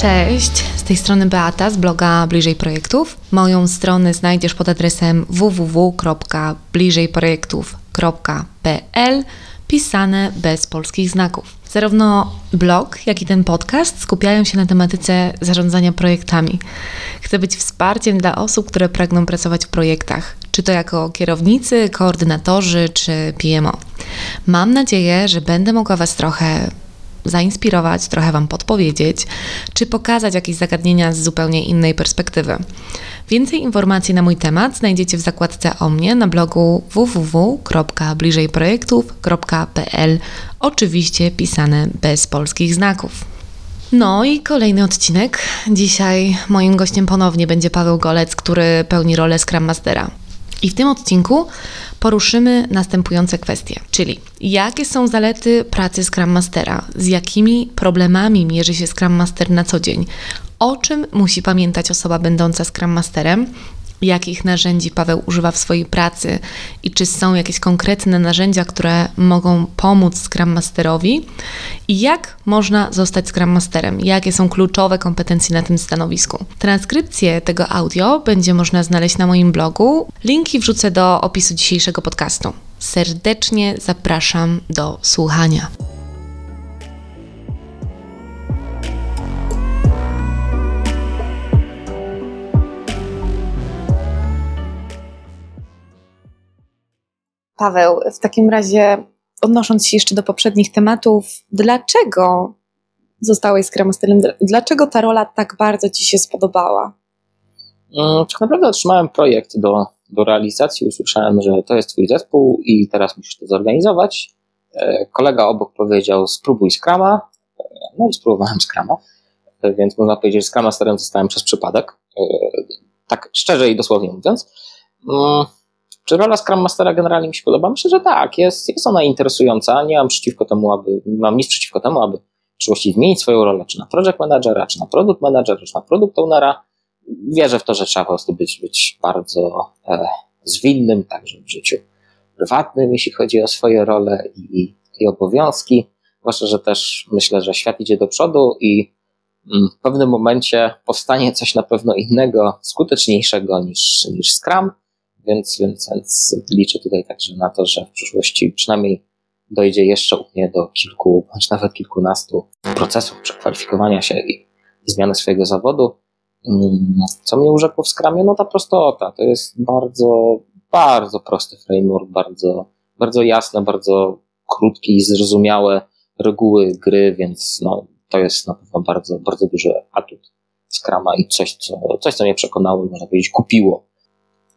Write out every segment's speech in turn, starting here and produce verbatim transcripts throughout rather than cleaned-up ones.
Cześć, z tej strony Beata z bloga Bliżej Projektów. Moją stronę znajdziesz pod adresem w w w kropka bliżej projektów kropka p l, pisane bez polskich znaków. Zarówno blog, jak i ten podcast skupiają się na tematyce zarządzania projektami. Chcę być wsparciem dla osób, które pragną pracować w projektach, czy to jako kierownicy, koordynatorzy, czy P M O. Mam nadzieję, że będę mogła Was trochę zainspirować, trochę Wam podpowiedzieć, czy pokazać jakieś zagadnienia z zupełnie innej perspektywy. Więcej informacji na mój temat znajdziecie w zakładce o mnie na blogu w w w kropka bliżej projektów kropka p l, oczywiście pisane bez polskich znaków. No i kolejny odcinek. Dzisiaj moim gościem ponownie będzie Paweł Golec, który pełni rolę Scrum Mastera. I w tym odcinku poruszymy następujące kwestie, czyli jakie są zalety pracy Scrum Mastera, z jakimi problemami mierzy się Scrum Master na co dzień, o czym musi pamiętać osoba będąca Scrum Masterem, jakich narzędzi Paweł używa w swojej pracy i czy są jakieś konkretne narzędzia, które mogą pomóc Scrum Masterowi i jak można zostać Scrum Masterem, jakie są kluczowe kompetencje na tym stanowisku. Transkrypcję tego audio będzie można znaleźć na moim blogu. Linki wrzucę do opisu dzisiejszego podcastu. Serdecznie zapraszam do słuchania. Paweł, w takim razie odnosząc się jeszcze do poprzednich tematów, dlaczego zostałeś Scrum Masterem? Dlaczego ta rola tak bardzo Ci się spodobała? Tak naprawdę otrzymałem projekt do, do realizacji, usłyszałem, że to jest Twój zespół i teraz musisz to zorganizować. Kolega obok powiedział, spróbuj Scruma, no i spróbowałem Scruma, więc można powiedzieć, że Scrum Masterem zostałem przez przypadek, tak szczerze i dosłownie mówiąc. Czy rola Scrum Mastera generalnie mi się podoba? Myślę, że tak, jest, jest ona interesująca. Nie mam przeciwko temu, aby, mam nic przeciwko temu, aby w przyszłości zmienić swoją rolę czy na Project Managera, czy na Product Managera, czy na Product Ownera. Wierzę w to, że trzeba po prostu być, być bardzo e, zwinnym, także w życiu prywatnym, jeśli chodzi o swoje role i, i obowiązki. Zwłaszcza, że też myślę, że świat idzie do przodu i w pewnym momencie powstanie coś na pewno innego, skuteczniejszego niż, niż Scrum. Więc, więc, więc liczę tutaj także na to, że w przyszłości przynajmniej dojdzie jeszcze u mnie do kilku, bądź nawet kilkunastu procesów przekwalifikowania się i zmiany swojego zawodu. Co mnie urzekło w Scrumie? No ta prostota. To jest bardzo, bardzo prosty framework, bardzo, bardzo jasne, bardzo krótkie i zrozumiałe reguły gry, więc no, to jest na pewno bardzo, bardzo duży atut Scruma i coś, co, coś, co mnie przekonało, można powiedzieć, kupiło.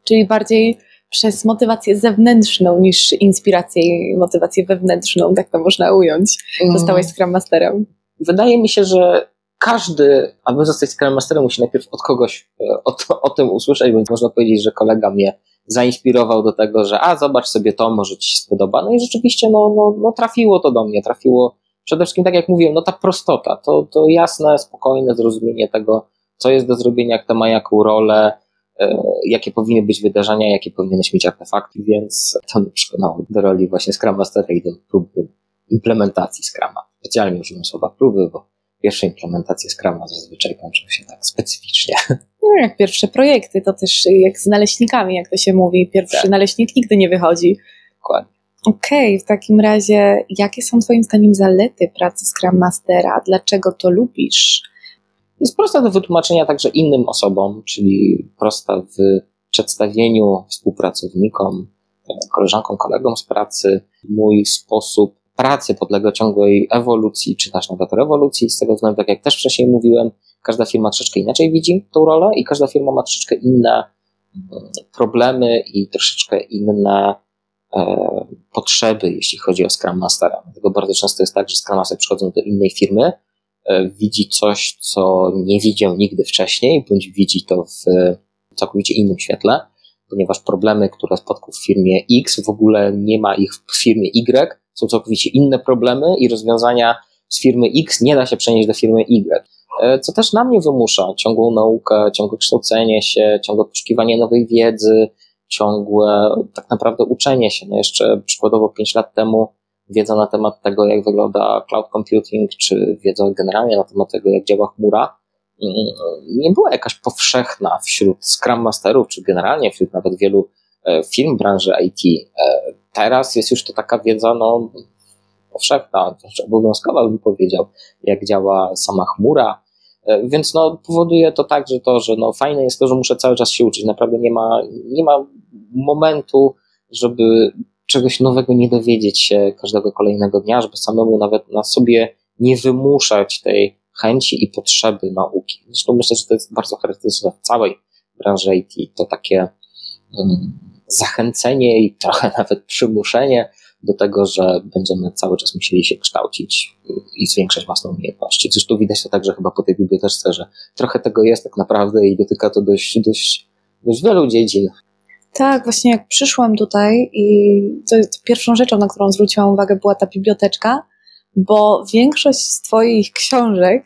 Czyli bardziej przez motywację zewnętrzną niż inspirację i motywację wewnętrzną, tak to można ująć. Zostałeś Scrum Masterem. Wydaje mi się, że każdy, aby zostać Scrum Masterem, musi najpierw od kogoś o, to, o tym usłyszeć, więc można powiedzieć, że kolega mnie zainspirował do tego, że a zobacz sobie to, może ci się spodoba. No i rzeczywiście no, no, no trafiło to do mnie, trafiło przede wszystkim, tak jak mówiłem, no ta prostota, to, to jasne, spokojne zrozumienie tego, co jest do zrobienia, kto ma jaką rolę, jakie powinny być wydarzenia, jakie powinieneś mieć artefakty, więc to mnie przekonało do roli właśnie Scrum Mastera i do próby implementacji Scruma. Specjalnie użyłem słowa próby, bo pierwsze implementacje Scruma zazwyczaj kończą się tak specyficznie. No jak pierwsze projekty, to też jak z naleśnikami, jak to się mówi, pierwszy tak. Naleśnik nigdy nie wychodzi. Dokładnie. Okej, okay, w takim razie jakie są Twoim zdaniem zalety pracy Scrum Mastera? Dlaczego to lubisz? Jest prosta do wytłumaczenia także innym osobom, czyli prosta w przedstawieniu współpracownikom, koleżankom, kolegom z pracy. Mój sposób pracy podlega ciągłej ewolucji, czy też nawet rewolucji. Z tego względu, tak jak też wcześniej mówiłem, każda firma troszeczkę inaczej widzi tą rolę i każda firma ma troszeczkę inne problemy i troszeczkę inne e, potrzeby, jeśli chodzi o Scrum Mastera. Dlatego bardzo często jest tak, że Scrum Master przychodzą do innej firmy, widzi coś, co nie widział nigdy wcześniej, bądź widzi to w całkowicie innym świetle, ponieważ problemy, które spotkał w firmie X, w ogóle nie ma ich w firmie Y, są całkowicie inne problemy i rozwiązania z firmy X nie da się przenieść do firmy Y, co też na mnie wymusza ciągłą naukę, ciągłe kształcenie się, ciągłe poszukiwanie nowej wiedzy, ciągłe tak naprawdę uczenie się. No jeszcze przykładowo pięć lat temu wiedza na temat tego, jak wygląda cloud computing, czy wiedza generalnie na temat tego, jak działa chmura, nie była jakaś powszechna wśród Scrum Masterów, czy generalnie wśród nawet wielu firm branży I T. Teraz jest już to taka wiedza no, powszechna, obowiązkowa bym powiedział, jak działa sama chmura, więc no, powoduje to tak, że to, że no, fajne jest to, że muszę cały czas się uczyć, naprawdę nie ma, nie ma momentu, żeby czegoś nowego nie dowiedzieć się każdego kolejnego dnia, żeby samemu nawet na sobie nie wymuszać tej chęci i potrzeby nauki. Zresztą myślę, że to jest bardzo charakterystyczne w całej branży I T, to takie um, zachęcenie i trochę nawet przymuszenie do tego, że będziemy cały czas musieli się kształcić i zwiększać własną umiejętności. Zresztą widać to także chyba po tej biblioteczce, że trochę tego jest tak naprawdę i dotyka to dość, dość, dość wielu dziedzin. Tak, właśnie jak przyszłam tutaj i to, to pierwszą rzeczą, na którą zwróciłam uwagę, była ta biblioteczka, bo większość z Twoich książek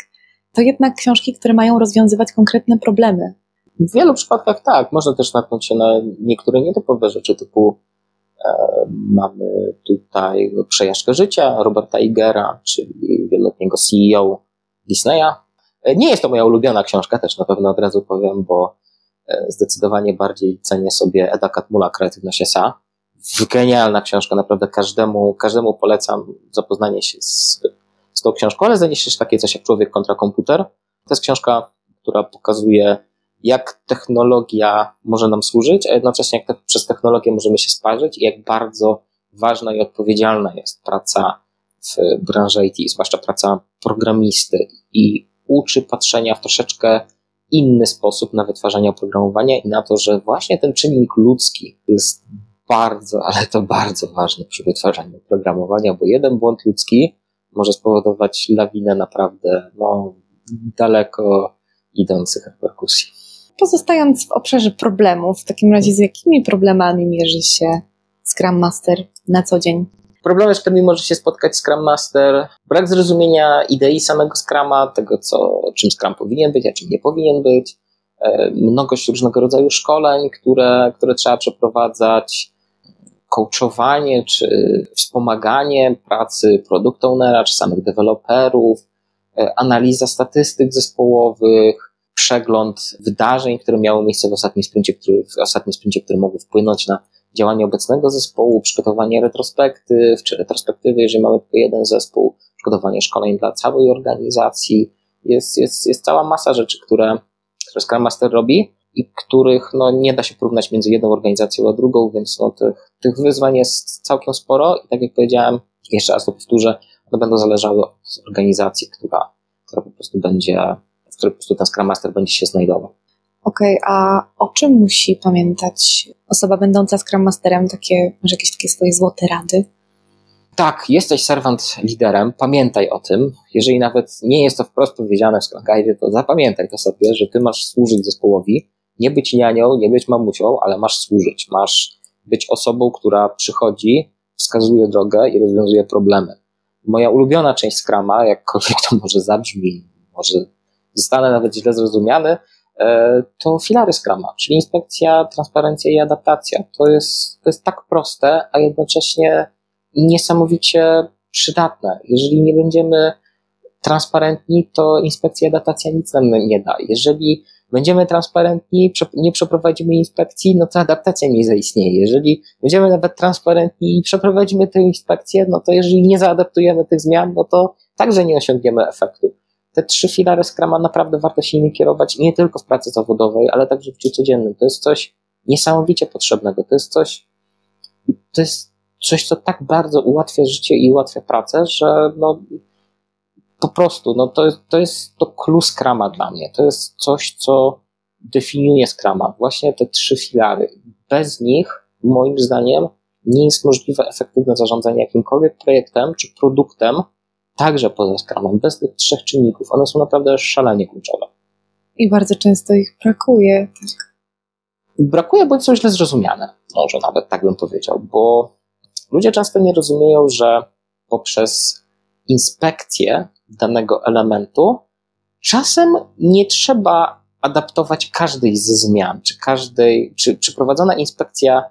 to jednak książki, które mają rozwiązywać konkretne problemy. W wielu przypadkach tak. Można też natknąć się na niektóre nietypowe rzeczy, typu e, mamy tutaj Przejażdżkę życia Roberta Igera, czyli wieloletniego C E O Disneya. Nie jest to moja ulubiona książka, też na pewno od razu powiem, bo zdecydowanie bardziej cenię sobie Eda Catmulla, Kreatywność S A. Genialna książka, naprawdę każdemu, każdemu polecam zapoznanie się z, z tą książką, ale znajdziesz też takie coś jak Człowiek kontra komputer. To jest książka, która pokazuje, jak technologia może nam służyć, a jednocześnie jak te, przez technologię możemy się sparzyć i jak bardzo ważna i odpowiedzialna jest praca w branży I T, zwłaszcza praca programisty, i uczy patrzenia w troszeczkę inny sposób na wytwarzanie oprogramowania i na to, że właśnie ten czynnik ludzki jest bardzo, ale to bardzo ważne przy wytwarzaniu oprogramowania, bo jeden błąd ludzki może spowodować lawinę naprawdę no, daleko idących reperkusji. Pozostając w obszarze problemów, w takim razie z jakimi problemami mierzy się Scrum Master na co dzień? Problemy, z którymi może się spotkać Scrum Master, brak zrozumienia idei samego Scruma, tego, co, czym Scrum powinien być, a czym nie powinien być, mnogość różnego rodzaju szkoleń, które, które trzeba przeprowadzać, coachowanie czy wspomaganie pracy product ownera czy samych deweloperów, analiza statystyk zespołowych, przegląd wydarzeń, które miały miejsce w ostatnim sprincie, który, w ostatnim sprincie, które mogły wpłynąć na działanie obecnego zespołu, przygotowanie retrospektyw, czy retrospektywy, jeżeli mamy tylko jeden zespół, przygotowanie szkoleń dla całej organizacji. Jest, jest, jest cała masa rzeczy, które, które Scrum Master robi i których no, nie da się porównać między jedną organizacją a drugą, więc no, tych, tych wyzwań jest całkiem sporo i tak jak powiedziałem, jeszcze raz to powtórzę, one będą zależały od organizacji, która, która po prostu będzie, w której po prostu ten Scrum Master będzie się znajdował. Okej, okay, a o czym musi pamiętać osoba będąca Scrum Masterem? Takie, może jakieś takie swoje złote rady? Tak, jesteś servant liderem, pamiętaj o tym. Jeżeli nawet nie jest to wprost powiedziane w Scrum Guide, to zapamiętaj to sobie, że ty masz służyć zespołowi, nie być nianią, nie być mamusią, ale masz służyć. Masz być osobą, która przychodzi, wskazuje drogę i rozwiązuje problemy. Moja ulubiona część Scruma, jakkolwiek to może zabrzmi, może zostanę nawet źle zrozumiany, to filary Scruma, czyli inspekcja, transparencja i adaptacja. To jest, to jest tak proste, a jednocześnie niesamowicie przydatne. Jeżeli nie będziemy transparentni, to inspekcja i adaptacja nic nam nie da. Jeżeli będziemy transparentni, nie przeprowadzimy inspekcji, no to adaptacja nie zaistnieje. Jeżeli będziemy nawet transparentni i przeprowadzimy tę inspekcję, no to jeżeli nie zaadaptujemy tych zmian, no to także nie osiągniemy efektu. Te trzy filary Scruma naprawdę warto się nimi kierować nie tylko w pracy zawodowej, ale także w życiu codziennym. To jest coś niesamowicie potrzebnego. To jest coś, to jest coś, co tak bardzo ułatwia życie i ułatwia pracę, że no, po prostu no, to, to jest to clue Scruma dla mnie. To jest coś, co definiuje Scruma. Właśnie te trzy filary. Bez nich, moim zdaniem, nie jest możliwe efektywne zarządzanie jakimkolwiek projektem czy produktem, także poza Scrumem, bez tych trzech czynników. One są naprawdę szalenie kluczowe. I bardzo często ich brakuje. Tak. Brakuje, bądź są źle zrozumiane. Może nawet tak bym powiedział, bo ludzie często nie rozumieją, że poprzez inspekcję danego elementu czasem nie trzeba adaptować każdej ze zmian, czy każdej, czy przeprowadzona inspekcja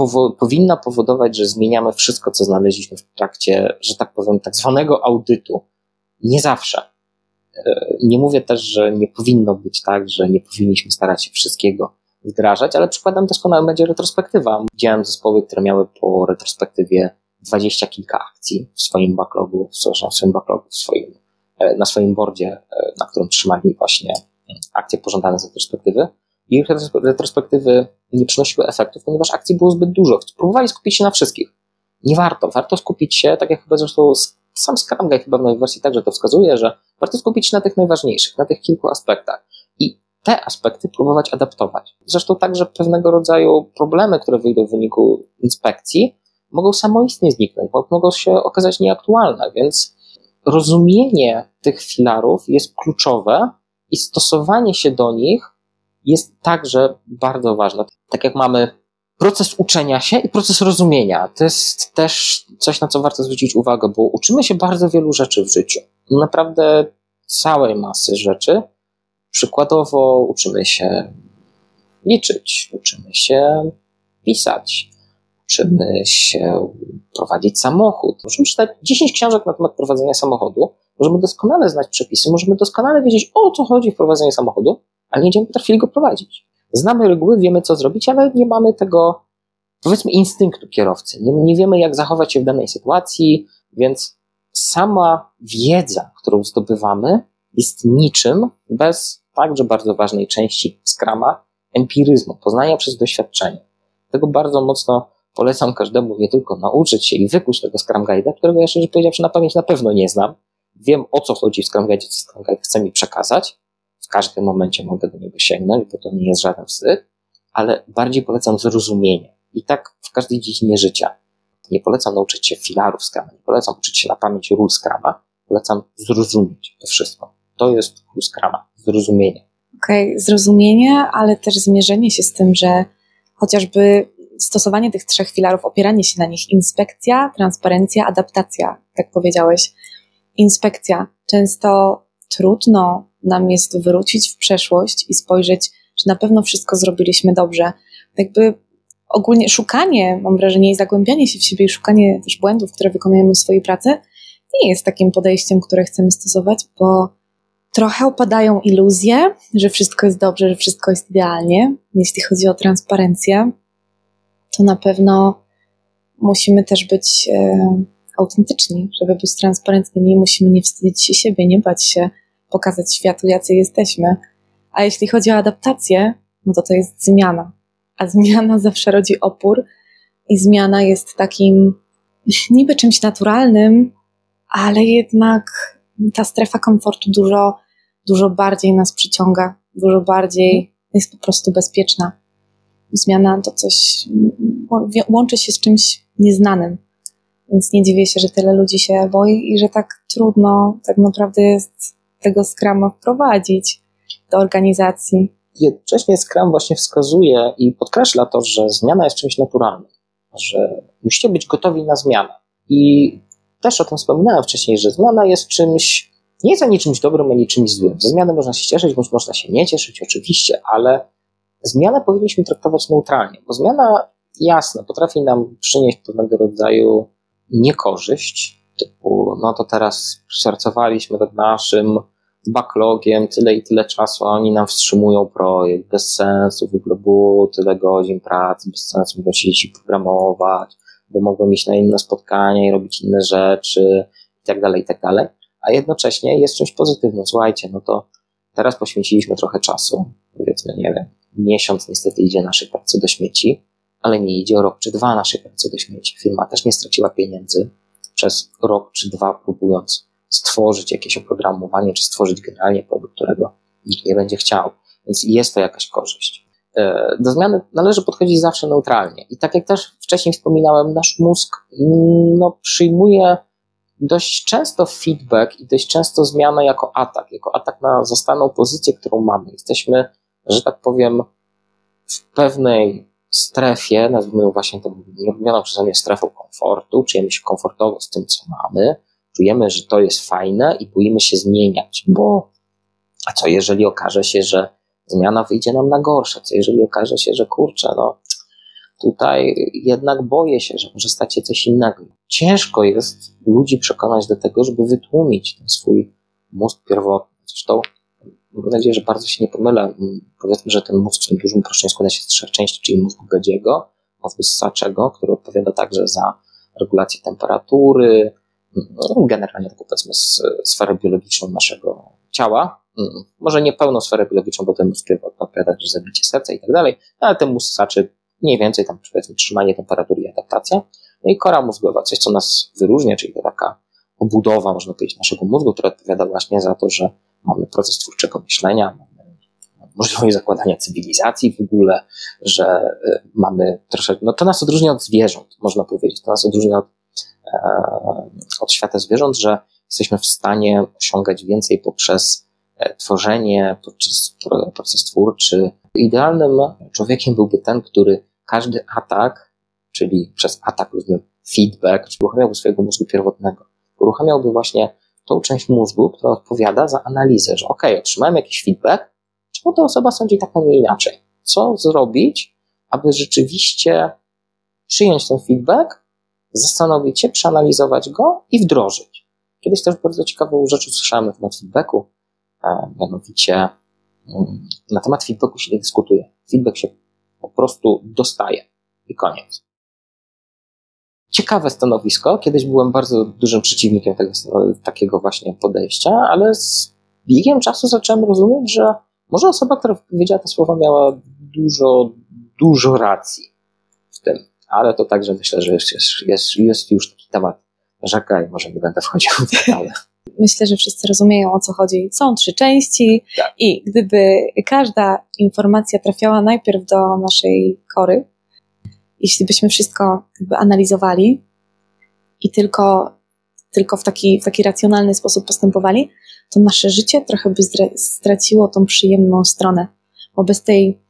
Powo- powinna powodować, że zmieniamy wszystko, co znaleźliśmy w trakcie, że tak powiem, tak zwanego audytu. Nie zawsze. Nie mówię też, że nie powinno być tak, że nie powinniśmy starać się wszystkiego wdrażać, ale przykładem doskonałym będzie retrospektywa. Widziałem zespoły, które miały po retrospektywie dwadzieścia kilka akcji w swoim backlogu, w swoim backlogu, w swoim, na swoim boardzie, na którym trzymali właśnie akcje pożądane z retrospektywy. I ich retrospektywy nie przynosiły efektów, ponieważ akcji było zbyt dużo. Próbowali skupić się na wszystkich. Nie warto. Warto skupić się, tak jak chyba zresztą sam Scrum Guide chyba w nowej wersji także to wskazuje, że warto skupić się na tych najważniejszych, na tych kilku aspektach. I te aspekty próbować adaptować. Zresztą także pewnego rodzaju problemy, które wyjdą w wyniku inspekcji, mogą samoistnie zniknąć, bo mogą się okazać nieaktualne, więc rozumienie tych filarów jest kluczowe i stosowanie się do nich jest także bardzo ważne. Tak jak mamy proces uczenia się i proces rozumienia. To jest też coś, na co warto zwrócić uwagę, bo uczymy się bardzo wielu rzeczy w życiu. Naprawdę całej masy rzeczy. Przykładowo uczymy się liczyć, uczymy się pisać, uczymy się prowadzić samochód. Możemy czytać dziesięć książek na temat prowadzenia samochodu, możemy doskonale znać przepisy, możemy doskonale wiedzieć, o co chodzi w prowadzeniu samochodu, ale nie będziemy potrafili go prowadzić. Znamy reguły, wiemy co zrobić, ale nie mamy tego, powiedzmy, instynktu kierowcy. Nie, nie wiemy jak zachować się w danej sytuacji, więc sama wiedza, którą zdobywamy, jest niczym bez także bardzo ważnej części Scruma, empiryzmu, poznania przez doświadczenie. Tego bardzo mocno polecam każdemu nie tylko nauczyć się i wykuć tego Scrum Guide'a, którego ja szczerze powiedziawszy na pamięć na pewno nie znam. Wiem o co chodzi w Scrum Guide'ie, co Scrum Guide chce mi przekazać. W każdym momencie mogę do niego sięgnąć, bo to nie jest żaden wstyd, ale bardziej polecam zrozumienie. I tak w każdej dziedzinie życia. Nie polecam nauczyć się filarów Scruma, nie polecam uczyć się na pamięć ról Scruma, polecam zrozumieć to wszystko. To jest plus Scruma, zrozumienie. Okej, okay, zrozumienie, ale też zmierzenie się z tym, że chociażby stosowanie tych trzech filarów, opieranie się na nich, inspekcja, transparencja, adaptacja, tak powiedziałeś. Inspekcja. Często trudno nam jest wrócić w przeszłość i spojrzeć, że na pewno wszystko zrobiliśmy dobrze. Jakby ogólnie szukanie, mam wrażenie, i zagłębianie się w siebie i szukanie też błędów, które wykonujemy w swojej pracy, nie jest takim podejściem, które chcemy stosować, bo trochę opadają iluzje, że wszystko jest dobrze, że wszystko jest idealnie. Jeśli chodzi o transparencję, to na pewno musimy też być e, autentyczni, żeby być transparentnymi. Musimy nie wstydzić się siebie, nie bać się pokazać światu, jacy jesteśmy. A jeśli chodzi o adaptację, no to to jest zmiana. A zmiana zawsze rodzi opór i zmiana jest takim niby czymś naturalnym, ale jednak ta strefa komfortu dużo, dużo bardziej nas przyciąga, dużo bardziej jest po prostu bezpieczna. Zmiana to coś, łączy się z czymś nieznanym, więc nie dziwię się, że tyle ludzi się boi i że tak trudno tak naprawdę jest tego Scruma wprowadzić do organizacji. Jednocześnie Scrum właśnie wskazuje i podkreśla to, że zmiana jest czymś naturalnym, że musicie być gotowi na zmianę i też o tym wspominałem wcześniej, że zmiana jest czymś, nie jest ani czymś dobrym, ani czymś złym. Ze zmiany można się cieszyć, bądź można się nie cieszyć, oczywiście, ale zmianę powinniśmy traktować neutralnie, bo zmiana, jasne, potrafi nam przynieść pewnego rodzaju niekorzyść, typu, no to teraz przepracowaliśmy nad naszym backlogiem tyle i tyle czasu, a oni nam wstrzymują projekt, bez sensu, w ogóle było tyle godzin pracy, bez sensu, mogą siedzieć i programować, bo mogą iść na inne spotkania i robić inne rzeczy i tak dalej, i tak dalej, a jednocześnie jest czymś pozytywnym. Słuchajcie, no to teraz poświęciliśmy trochę czasu, powiedzmy, nie wiem, miesiąc niestety idzie naszej pracy do śmieci, ale nie idzie rok czy dwa naszej pracy do śmieci. Firma też nie straciła pieniędzy przez rok czy dwa, próbując stworzyć jakieś oprogramowanie, czy stworzyć generalnie produkt, którego nikt nie będzie chciał, więc jest to jakaś korzyść. Do zmiany należy podchodzić zawsze neutralnie. I tak jak też wcześniej wspominałem, nasz mózg no, przyjmuje dość często feedback i dość często zmianę jako atak, jako atak na zastaną pozycję, którą mamy. Jesteśmy, że tak powiem, w pewnej strefie, nazwijmy ją właśnie tą mówioną przeze mnie strefą komfortu, czujemy się komfortowo z tym, co mamy, czujemy, że to jest fajne i boimy się zmieniać, bo a co jeżeli okaże się, że zmiana wyjdzie nam na gorsze, co jeżeli okaże się, że kurczę, no tutaj jednak boję się, że może stać się coś innego. Ciężko jest ludzi przekonać do tego, żeby wytłumić ten swój mózg pierwotny, Zresztą mam nadzieję, że bardzo się nie pomylę. Powiedzmy, że ten mózg w tym dużym uproszczeniu składa się z trzech części, czyli mózgu godziego, mózgu ssaczego, który odpowiada także za regulację temperatury, generalnie tak powiedzmy sferę biologiczną naszego ciała. Może nie pełną sferę biologiczną, bo ten mózg odpowiada także za bicie serca i tak dalej, ale ten mózg ssaczy mniej więcej tam powiedzmy trzymanie temperatury i adaptacja. No i kora mózgowa, coś co nas wyróżnia, czyli to taka obudowa, można powiedzieć, naszego mózgu, która odpowiada właśnie za to, że mamy proces twórczego myślenia, mamy możliwość zakładania cywilizacji w ogóle, że mamy troszeczkę, no to nas odróżnia od zwierząt, można powiedzieć, to nas odróżnia od, e, od świata zwierząt, że jesteśmy w stanie osiągać więcej poprzez tworzenie, poprzez proces twórczy. Idealnym człowiekiem byłby ten, który każdy atak, czyli przez atak lub feedback, czyli uruchamiałby swojego mózgu pierwotnego. Uruchamiałby właśnie tą część mózgu, która odpowiada za analizę, że okej, okay, otrzymałem jakiś feedback, czemu ta osoba sądzi tak, a nie inaczej? Co zrobić, aby rzeczywiście przyjąć ten feedback, zastanowić się, przeanalizować go i wdrożyć. Kiedyś też bardzo ciekawą rzecz usłyszałem na temat feedbacku, mianowicie na temat feedbacku się nie dyskutuje. Feedback się po prostu dostaje i koniec. Ciekawe stanowisko. Kiedyś byłem bardzo dużym przeciwnikiem tego, takiego właśnie podejścia, ale z biegiem czasu zacząłem rozumieć, że może osoba, która wypowiedziała te słowa, miała dużo, dużo racji w tym. Ale to także myślę, że jest, jest, jest, jest już taki temat rzeka i może nie będę wchodził w detale. Myślę, że wszyscy rozumieją, o co chodzi. Są trzy części tak. I gdyby każda informacja trafiała najpierw do naszej kory, jeśli byśmy wszystko jakby analizowali i tylko, tylko w, taki, w taki racjonalny sposób postępowali, to nasze życie trochę by straciło tą przyjemną stronę. Bo bez tej,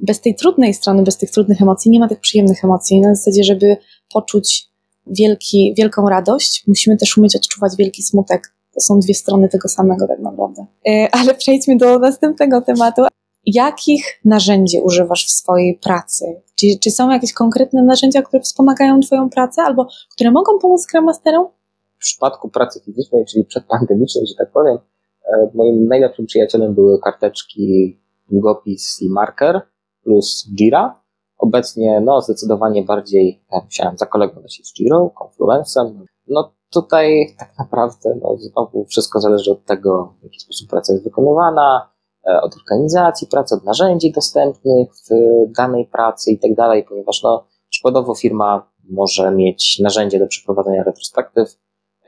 bez tej trudnej strony, bez tych trudnych emocji nie ma tych przyjemnych emocji. Na zasadzie, żeby poczuć wielki, wielką radość, musimy też umieć odczuwać wielki smutek. To są dwie strony tego samego tak naprawdę. Yy, ale przejdźmy do następnego tematu. Jakich narzędzi używasz w swojej pracy? Czy, czy są jakieś konkretne narzędzia, które wspomagają twoją pracę albo które mogą pomóc Scrum Masterom? W przypadku pracy fizycznej, czyli przedpandemicznej, że tak powiem, moim najlepszym przyjacielem były karteczki, długopis i marker plus Jira. Obecnie no, zdecydowanie bardziej ja musiałem zakolegować się z Jirą, Confluence'em. No tutaj tak naprawdę no, znowu wszystko zależy od tego, w jaki sposób praca jest wykonywana, od organizacji pracy, od narzędzi dostępnych w danej pracy i tak dalej, ponieważ no, przykładowo firma może mieć narzędzie do przeprowadzenia retrospektyw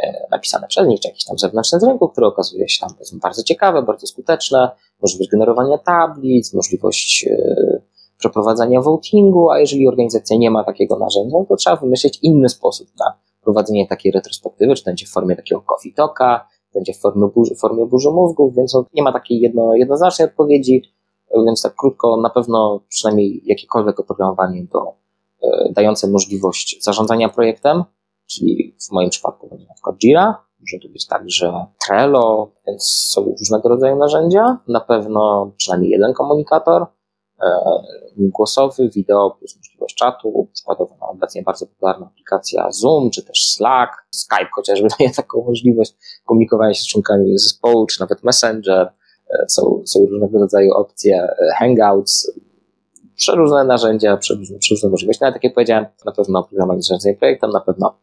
e, napisane przez nich, czy jakieś tam zewnętrzne z rynku, które okazuje się tam bardzo ciekawe, bardzo skuteczne, możliwość generowania tablic, możliwość e, przeprowadzania votingu, a jeżeli organizacja nie ma takiego narzędzia, to trzeba wymyślić inny sposób na prowadzenie takiej retrospektywy, czy będzie w formie takiego coffee talka, będzie w formie burzy, formie burzy mózgów, więc nie ma takiej jedno, jednoznacznej odpowiedzi, więc tak krótko na pewno przynajmniej jakiekolwiek oprogramowanie do, y, dające możliwość zarządzania projektem, czyli w moim przypadku będzie na przykład Jira, może to być także Trello, więc są różnego rodzaju narzędzia, na pewno przynajmniej jeden komunikator, y, głosowy, wideo plus możliwość czatu, przykładowo no, obecnie bardzo popularna aplikacja Zoom, czy też Slack, Skype chociażby daje taką możliwość komunikowania się z członkami zespołu, czy nawet Messenger, są, są różnego rodzaju opcje, Hangouts, przeróżne narzędzia, przeróżne, przeróżne możliwości, no, ale tak jak powiedziałem, na pewno oprogramowanie zarządzania projektem, na pewno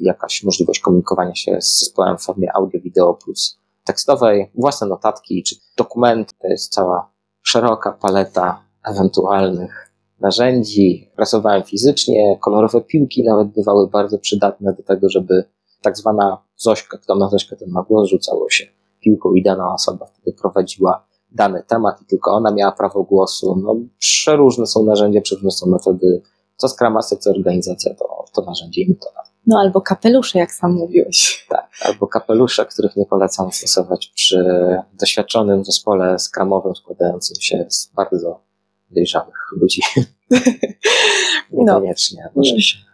jakaś możliwość komunikowania się z zespołem w formie audio, wideo plus tekstowej, własne notatki, czy dokumenty, to jest cała szeroka paleta ewentualnych narzędzi. Pracowałem fizycznie, kolorowe piłki nawet bywały bardzo przydatne do tego, żeby tak zwana Zośka, kto ma Zośkę, ten ma głos, rzucało się piłką i dana osoba wtedy prowadziła dany temat i tylko ona miała prawo głosu. No, przeróżne są narzędzia, przeróżne są metody. Co Scrum Master, co organizacja, to, to narzędzie i metoda. No albo kapelusze, jak sam mówiłeś. Tak, albo kapelusze, których nie polecam stosować przy doświadczonym zespole scrumowym składającym się z bardzo dojrzałych ludzi. Niekoniecznie. No, może się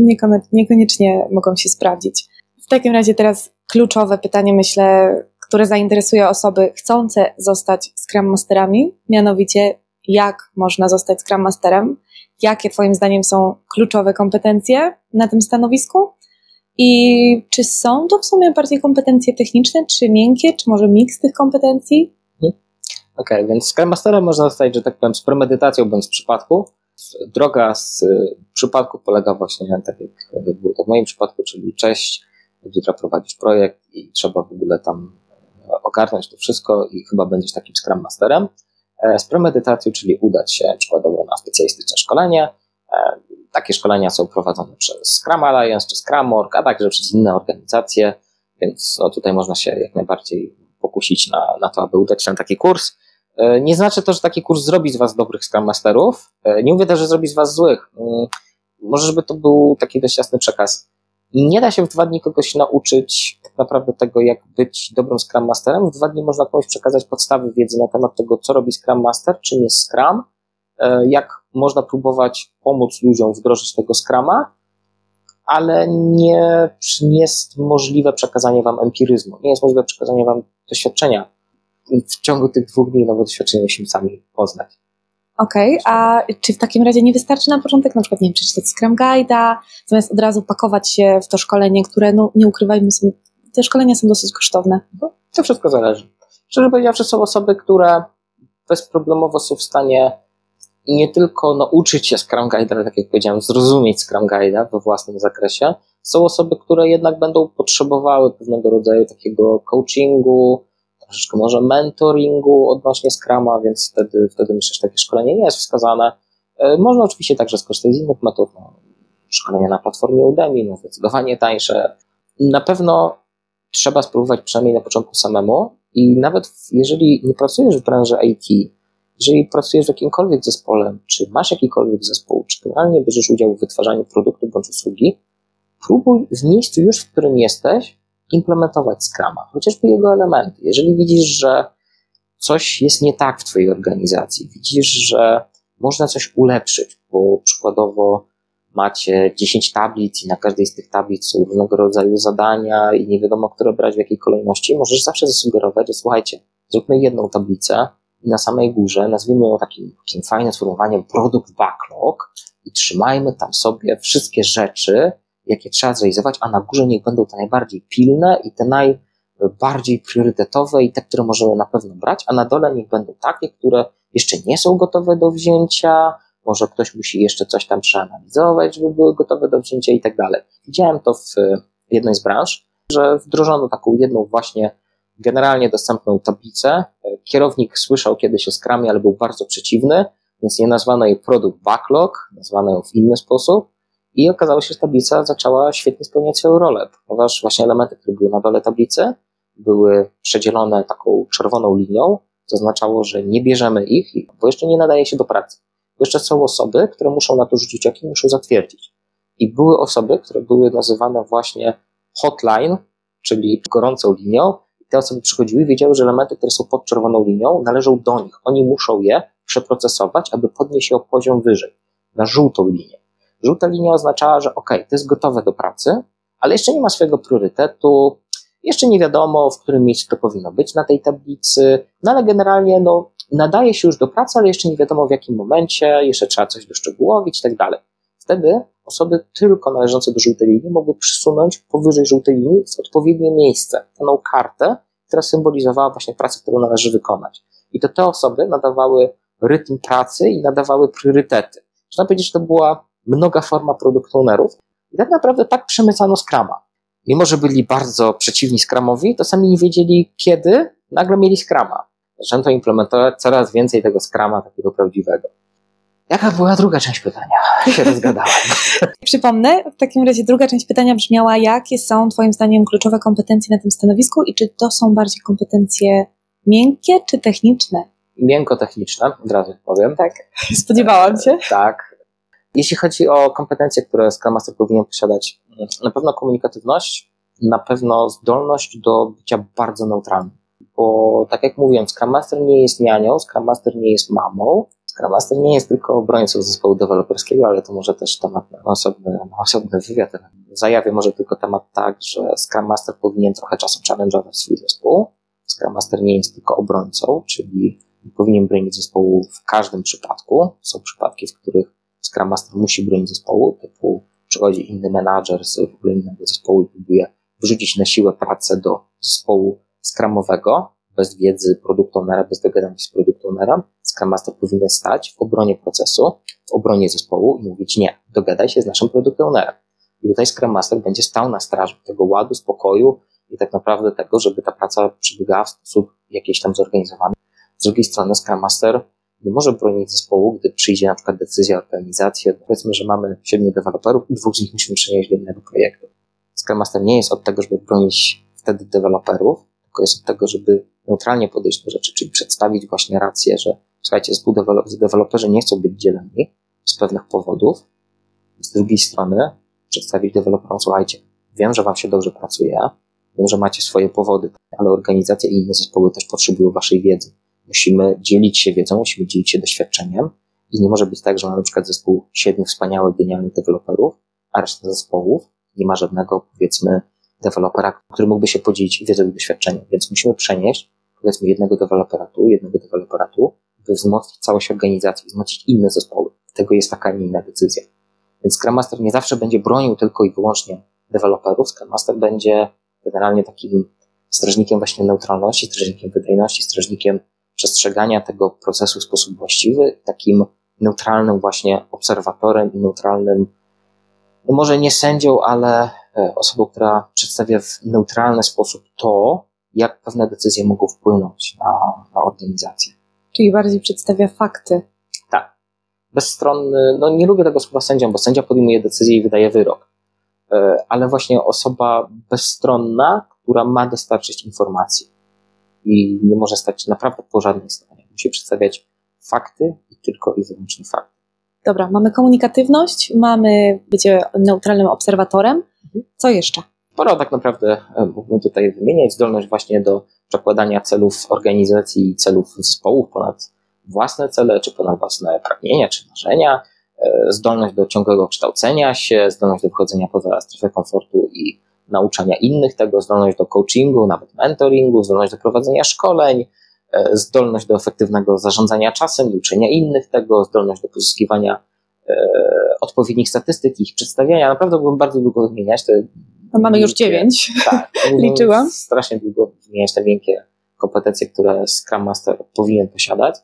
niekoniecznie, niekoniecznie mogą się sprawdzić. W takim razie teraz kluczowe pytanie, myślę, które zainteresuje osoby chcące zostać Scrum Masterami, mianowicie jak można zostać Scrum Masterem, jakie twoim zdaniem są kluczowe kompetencje na tym stanowisku I czy są to w sumie bardziej kompetencje techniczne, czy miękkie, czy może miks tych kompetencji? Mhm. Okej, okay, więc Scrum Mastera można zostać, że tak powiem, z premedytacją bądź z przypadku. Droga z przypadku polega właśnie na tak, jak było to w moim przypadku, czyli cześć, jutro prowadzisz projekt i trzeba w ogóle tam ogarnąć to wszystko i chyba będziesz takim Scrum Masterem. Z premedytacją, czyli udać się przykładowo na specjalistyczne szkolenie. Takie szkolenia są prowadzone przez Scrum Alliance czy Scrum kropka org, a także przez inne organizacje, więc no, tutaj można się jak najbardziej pokusić na, na to, aby udać się na taki kurs. Nie znaczy to, że taki kurs zrobi z was dobrych Scrum Masterów. Nie mówię też, że zrobi z was złych. Może żeby to był taki dość jasny przekaz. Nie da się w dwa dni kogoś nauczyć tak naprawdę tego, jak być dobrym Scrum Masterem. W dwa dni można komuś przekazać podstawy wiedzy na temat tego, co robi Scrum Master, czym jest Scrum, jak można próbować pomóc ludziom wdrożyć tego Scruma, ale nie, nie jest możliwe przekazanie wam empiryzmu, nie jest możliwe przekazanie wam doświadczenia. W ciągu tych dwóch dni nowe doświadczenie musimy sami poznać. Okej, okay, a czy w takim razie nie wystarczy na początek na przykład, nie wiem, przeczytać Scrum Guide'a, zamiast od razu pakować się w to szkolenie, które, no nie ukrywajmy sobie, te szkolenia są dosyć kosztowne? To wszystko zależy. Szczerze powiedziawszy, są osoby, które bezproblemowo są w stanie nie tylko nauczyć się Scrum Guide'a, tak jak powiedziałem, zrozumieć Scrum Guide'a we własnym zakresie, są osoby, które jednak będą potrzebowały pewnego rodzaju takiego coachingu, troszeczkę może mentoringu odnośnie Scruma, więc wtedy, wtedy myślę, że takie szkolenie nie jest wskazane. Można oczywiście także skorzystać z innych metod. No, szkolenie na platformie Udemy, no zdecydowanie tańsze. Na pewno trzeba spróbować przynajmniej na początku samemu i nawet jeżeli nie pracujesz w branży I T, jeżeli pracujesz w jakimkolwiek zespole, czy masz jakikolwiek zespół, czy generalnie bierzesz udział w wytwarzaniu produktu bądź usługi, próbuj w miejscu już, w którym jesteś, implementować Scruma, chociażby jego elementy. Jeżeli widzisz, że coś jest nie tak w twojej organizacji, widzisz, że można coś ulepszyć, bo przykładowo macie dziesięć tablic i na każdej z tych tablic są różnego rodzaju zadania i nie wiadomo, które brać w jakiej kolejności, możesz zawsze zasugerować, że słuchajcie, zróbmy jedną tablicę i na samej górze nazwijmy ją takim, takim fajnym sformułowaniem Product Backlog i trzymajmy tam sobie wszystkie rzeczy, jakie trzeba zrealizować, a na górze niech będą te najbardziej pilne i te najbardziej priorytetowe i te, które możemy na pewno brać, a na dole niech będą takie, które jeszcze nie są gotowe do wzięcia, może ktoś musi jeszcze coś tam przeanalizować, żeby były gotowe do wzięcia i tak dalej. Widziałem to w jednej z branż, że wdrożono taką jedną właśnie generalnie dostępną tablicę. Kierownik słyszał kiedyś o Scrumie, ale był bardzo przeciwny, więc nie nazwano jej Product Backlog, nazwano ją w inny sposób. I okazało się, że tablica zaczęła świetnie spełniać swoją rolę, ponieważ właśnie elementy, które były na dole tablicy, były przedzielone taką czerwoną linią, co oznaczało, że nie bierzemy ich, bo jeszcze nie nadaje się do pracy. Jeszcze są osoby, które muszą na to rzucić okiem, muszą zatwierdzić. I były osoby, które były nazywane właśnie hotline, czyli gorącą linią. I te osoby przychodziły i wiedziały, że elementy, które są pod czerwoną linią, należą do nich. Oni muszą je przeprocesować, aby podnieść je o poziom wyżej, na żółtą linię. Żółta linia oznaczała, że ok, to jest gotowe do pracy, ale jeszcze nie ma swojego priorytetu, jeszcze nie wiadomo, w którym miejscu to powinno być na tej tablicy, no ale generalnie no, nadaje się już do pracy, ale jeszcze nie wiadomo w jakim momencie, jeszcze trzeba coś doszczegółowić i tak dalej. Wtedy osoby tylko należące do żółtej linii mogły przysunąć powyżej żółtej linii w odpowiednie miejsce, daną kartę, która symbolizowała właśnie pracę, którą należy wykonać. I to te osoby nadawały rytm pracy i nadawały priorytety. Można powiedzieć, że to była mnoga forma product ownerów i tak naprawdę tak przemycano Scruma. Mimo, że byli bardzo przeciwni Scrumowi, to sami nie wiedzieli kiedy, nagle mieli Scruma. Zaczęto implementować coraz więcej tego Scruma, takiego prawdziwego. Jaka była druga część pytania? Się rozgadałem. Przypomnę, w takim razie druga część pytania brzmiała, jakie są twoim zdaniem kluczowe kompetencje na tym stanowisku i czy to są bardziej kompetencje miękkie czy techniczne? Miękko-techniczne, od razu powiem. Tak, spodziewałam się. E, tak. Jeśli chodzi o kompetencje, które Scrum Master powinien posiadać, na pewno komunikatywność, na pewno zdolność do bycia bardzo neutralnym. Bo tak jak mówiłem, Scrum Master nie jest nianią, Scrum Master nie jest mamą, Scrum Master nie jest tylko obrońcą zespołu deweloperskiego, ale to może też temat na osobny, na osobny wywiad. Zajawię może tylko temat tak, że Scrum Master powinien trochę czasu challenge'ować swój zespół. Scrum Master nie jest tylko obrońcą, czyli powinien bronić zespołu w każdym przypadku. Są przypadki, w których Scrum Master musi bronić zespołu, typu przychodzi inny menadżer z w ogóle innego zespołu i próbuje wrzucić na siłę pracę do zespołu scrumowego, bez wiedzy product ownera, bez dogadania się z product ownerem. Scrum Master powinien stać w obronie procesu, w obronie zespołu i mówić nie, dogadaj się z naszym product ownerem. I tutaj Scrum Master będzie stał na straży tego ładu, spokoju i tak naprawdę tego, żeby ta praca przebiegała w sposób jakiś tam zorganizowany. Z drugiej strony Scrum Master nie może bronić zespołu, gdy przyjdzie na przykład decyzja o organizacji. Powiedzmy, że mamy siedmiu deweloperów i dwóch z nich musimy przenieść do innego projektu. Scrum Master nie jest od tego, żeby bronić wtedy deweloperów, tylko jest od tego, żeby neutralnie podejść do rzeczy, czyli przedstawić właśnie rację, że słuchajcie, deweloperzy nie chcą być dzieleni z pewnych powodów. Z drugiej strony przedstawić deweloperom, słuchajcie, wiem, że wam się dobrze pracuje, wiem, że macie swoje powody, ale organizacje i inne zespoły też potrzebują waszej wiedzy. Musimy dzielić się wiedzą, musimy dzielić się doświadczeniem i nie może być tak, że mamy na przykład zespół siedmiu wspaniałych, genialnych deweloperów, a reszta zespołów nie ma żadnego, powiedzmy, dewelopera, który mógłby się podzielić wiedzą i doświadczeniem, więc musimy przenieść, powiedzmy, jednego dewelopera tu, jednego dewelopera tu, by wzmocnić całość organizacji, wzmocnić inne zespoły. Dlatego jest taka, nie inna decyzja. Więc Scrum Master nie zawsze będzie bronił tylko i wyłącznie deweloperów, Scrum Master będzie generalnie takim strażnikiem właśnie neutralności, strażnikiem wydajności, strażnikiem przestrzegania tego procesu w sposób właściwy, takim neutralnym właśnie obserwatorem i neutralnym, no może nie sędzią, ale osobą, która przedstawia w neutralny sposób to, jak pewne decyzje mogą wpłynąć na, na organizację. Czyli bardziej przedstawia fakty. Tak. Bezstronny, no nie lubię tego słowa sędzią, bo sędzia podejmuje decyzję i wydaje wyrok. Ale właśnie osoba bezstronna, która ma dostarczyć informacji i nie może stać naprawdę po żadnej stronie. Musi przedstawiać fakty i tylko i wyłącznie fakty. Dobra, mamy komunikatywność, mamy bycie neutralnym obserwatorem. Co jeszcze? Sporo tak naprawdę mógłbym tutaj wymieniać. Zdolność właśnie do przekładania celów organizacji i celów zespołów ponad własne cele, czy ponad własne pragnienia, czy marzenia. Zdolność do ciągłego kształcenia się, zdolność do wchodzenia poza strefę komfortu i nauczania innych tego, zdolność do coachingu, nawet mentoringu, zdolność do prowadzenia szkoleń, zdolność do efektywnego zarządzania czasem, uczenia innych tego, zdolność do pozyskiwania e, odpowiednich statystyk, ich przedstawiania. Naprawdę byłem bardzo długo wymieniać te... No mamy już dziewięć, tak, liczyłam. Strasznie długo wymieniać te miękkie kompetencje, które Scrum Master powinien posiadać.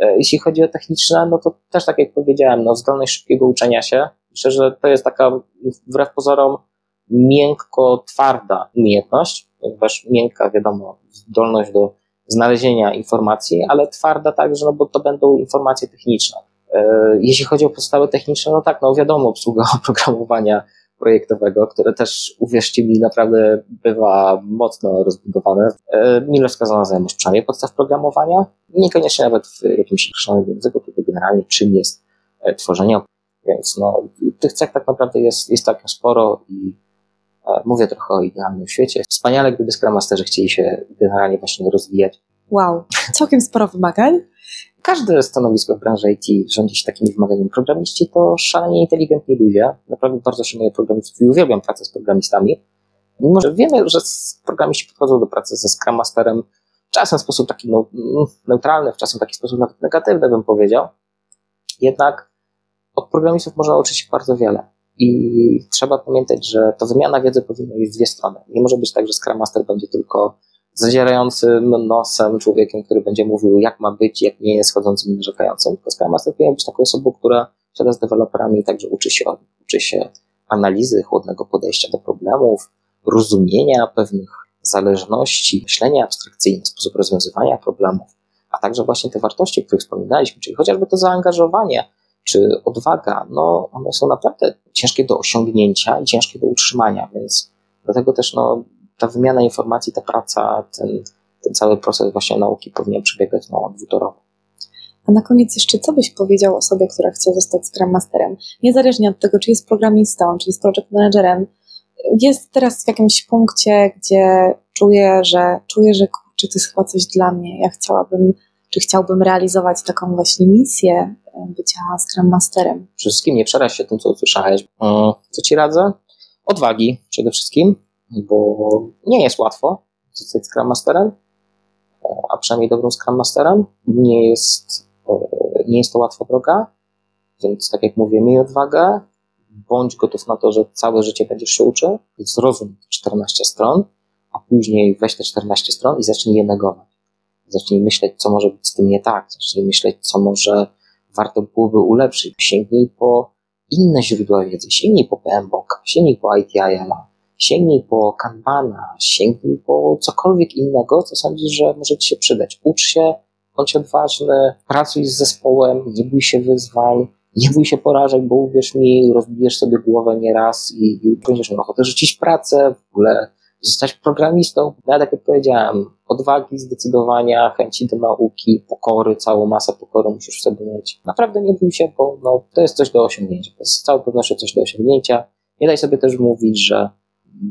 E, jeśli chodzi o techniczne, no to też tak jak powiedziałem, no zdolność szybkiego uczenia się. Myślę, że to jest taka wbrew pozorom miękko-twarda umiejętność, ponieważ miękka, wiadomo, zdolność do znalezienia informacji, ale twarda także, no bo to będą informacje techniczne. Jeśli chodzi o podstawy techniczne, no tak, no wiadomo, obsługa oprogramowania projektowego, które też, uwierzcie mi, naprawdę bywa mocno rozbudowane. Mile wskazana znajomość przynajmniej podstaw programowania, niekoniecznie nawet w jakimś określonym języku, tylko generalnie czym jest tworzenie. Więc no, tych cech tak naprawdę jest, jest tak sporo i mówię trochę o idealnym świecie. Wspaniale, gdyby Scrum Masterzy chcieli się generalnie właśnie rozwijać. Wow, całkiem sporo wymagań. Każde stanowisko w branży I T rządzi się takimi wymaganiami. Programiści to szalenie inteligentni ludzie. Naprawdę bardzo szanuję programistów i uwielbiam pracę z programistami. Mimo, że wiemy, że programiści podchodzą do pracy ze Scrum Masterem czasem w sposób taki no, neutralny, czasem w taki sposób nawet negatywny, bym powiedział. Jednak od programistów można nauczyć się bardzo wiele. I trzeba pamiętać, że to wymiana wiedzy powinna być w dwie strony. Nie może być tak, że Scrum Master będzie tylko zazierającym nosem człowiekiem, który będzie mówił, jak ma być, jak nie jest, chodzącym i narzekającym. Tylko Scrum Master powinien być taką osobą, która siada z deweloperami i także uczy się, uczy się analizy, chłodnego podejścia do problemów, rozumienia pewnych zależności, myślenia abstrakcyjne, sposób rozwiązywania problemów, a także właśnie te wartości, o których wspominaliśmy, czyli chociażby to zaangażowanie, czy odwaga, no one są naprawdę ciężkie do osiągnięcia i ciężkie do utrzymania, więc dlatego też no, ta wymiana informacji, ta praca, ten, ten cały proces właśnie nauki powinien przebiegać no, dwutorowo. A na koniec jeszcze, co byś powiedział osobie, która chce zostać Scrum Masterem? Niezależnie od tego, czy jest programistą, czy jest project managerem, jest teraz w jakimś punkcie, gdzie czuję, że czuję, że kurczę, to jest chyba coś dla mnie, ja chciałabym czy chciałbym realizować taką właśnie misję bycia Scrum Masterem? Przede wszystkim nie przeraź się tym, co usłyszałeś. Co ci radzę? Odwagi przede wszystkim, bo nie jest łatwo zostać Scrum Masterem, a przynajmniej dobrym Scrum Masterem. Nie jest, nie jest to łatwa droga, więc tak jak mówię, miej odwagę, bądź gotów na to, że całe życie będziesz się uczył, zrozum czternaście stron, a później weź te czternaście stron i zacznij je negować. Zacznij myśleć, co może być z tym nie tak, zacznij myśleć, co może warto byłoby ulepszyć. Sięgnij po inne źródła wiedzy, sięgnij po P M B O K, sięgnij po I T I L-a, sięgnij po Kanbana, sięgnij po cokolwiek innego, co sądzisz, że może ci się przydać. Ucz się, bądź odważny, pracuj z zespołem, nie bój się wyzwań, nie bój się porażek, bo uwierz mi, rozbijesz sobie głowę nieraz i, i będziesz miał ochotę rzucić pracę, w ogóle zostać programistą. Ja tak jak powiedziałem, odwagi, zdecydowania, chęci do nauki, pokory, całą masę pokory musisz sobie mieć. Naprawdę nie bój się, bo no, to jest coś do osiągnięcia, to jest z całą pewnością coś do osiągnięcia. Nie daj sobie też mówić, że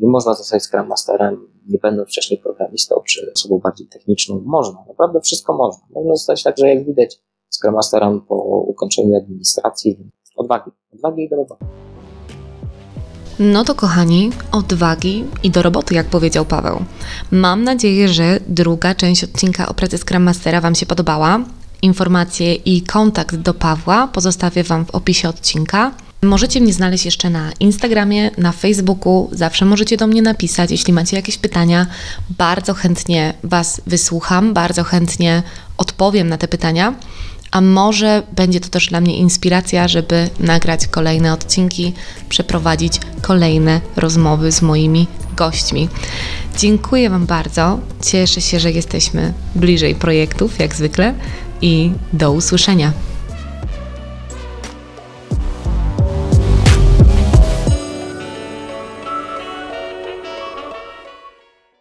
nie można zostać Scrum Masterem, nie będąc wcześniej programistą czy osobą bardziej techniczną. Można, naprawdę wszystko można. Można zostać także, jak widać, Scrum Masterem po ukończeniu administracji. Odwagi, odwagi i do roboty. No to kochani, odwagi i do roboty, jak powiedział Paweł. Mam nadzieję, że druga część odcinka o pracy Scrum Mastera Wam się podobała. Informacje i kontakt do Pawła pozostawię Wam w opisie odcinka. Możecie mnie znaleźć jeszcze na Instagramie, na Facebooku, zawsze możecie do mnie napisać, jeśli macie jakieś pytania. Bardzo chętnie Was wysłucham, bardzo chętnie odpowiem na te pytania, a może będzie to też dla mnie inspiracja, żeby nagrać kolejne odcinki, przeprowadzić kolejne rozmowy z moimi gośćmi. Dziękuję Wam bardzo, cieszę się, że jesteśmy bliżej projektów, jak zwykle i do usłyszenia.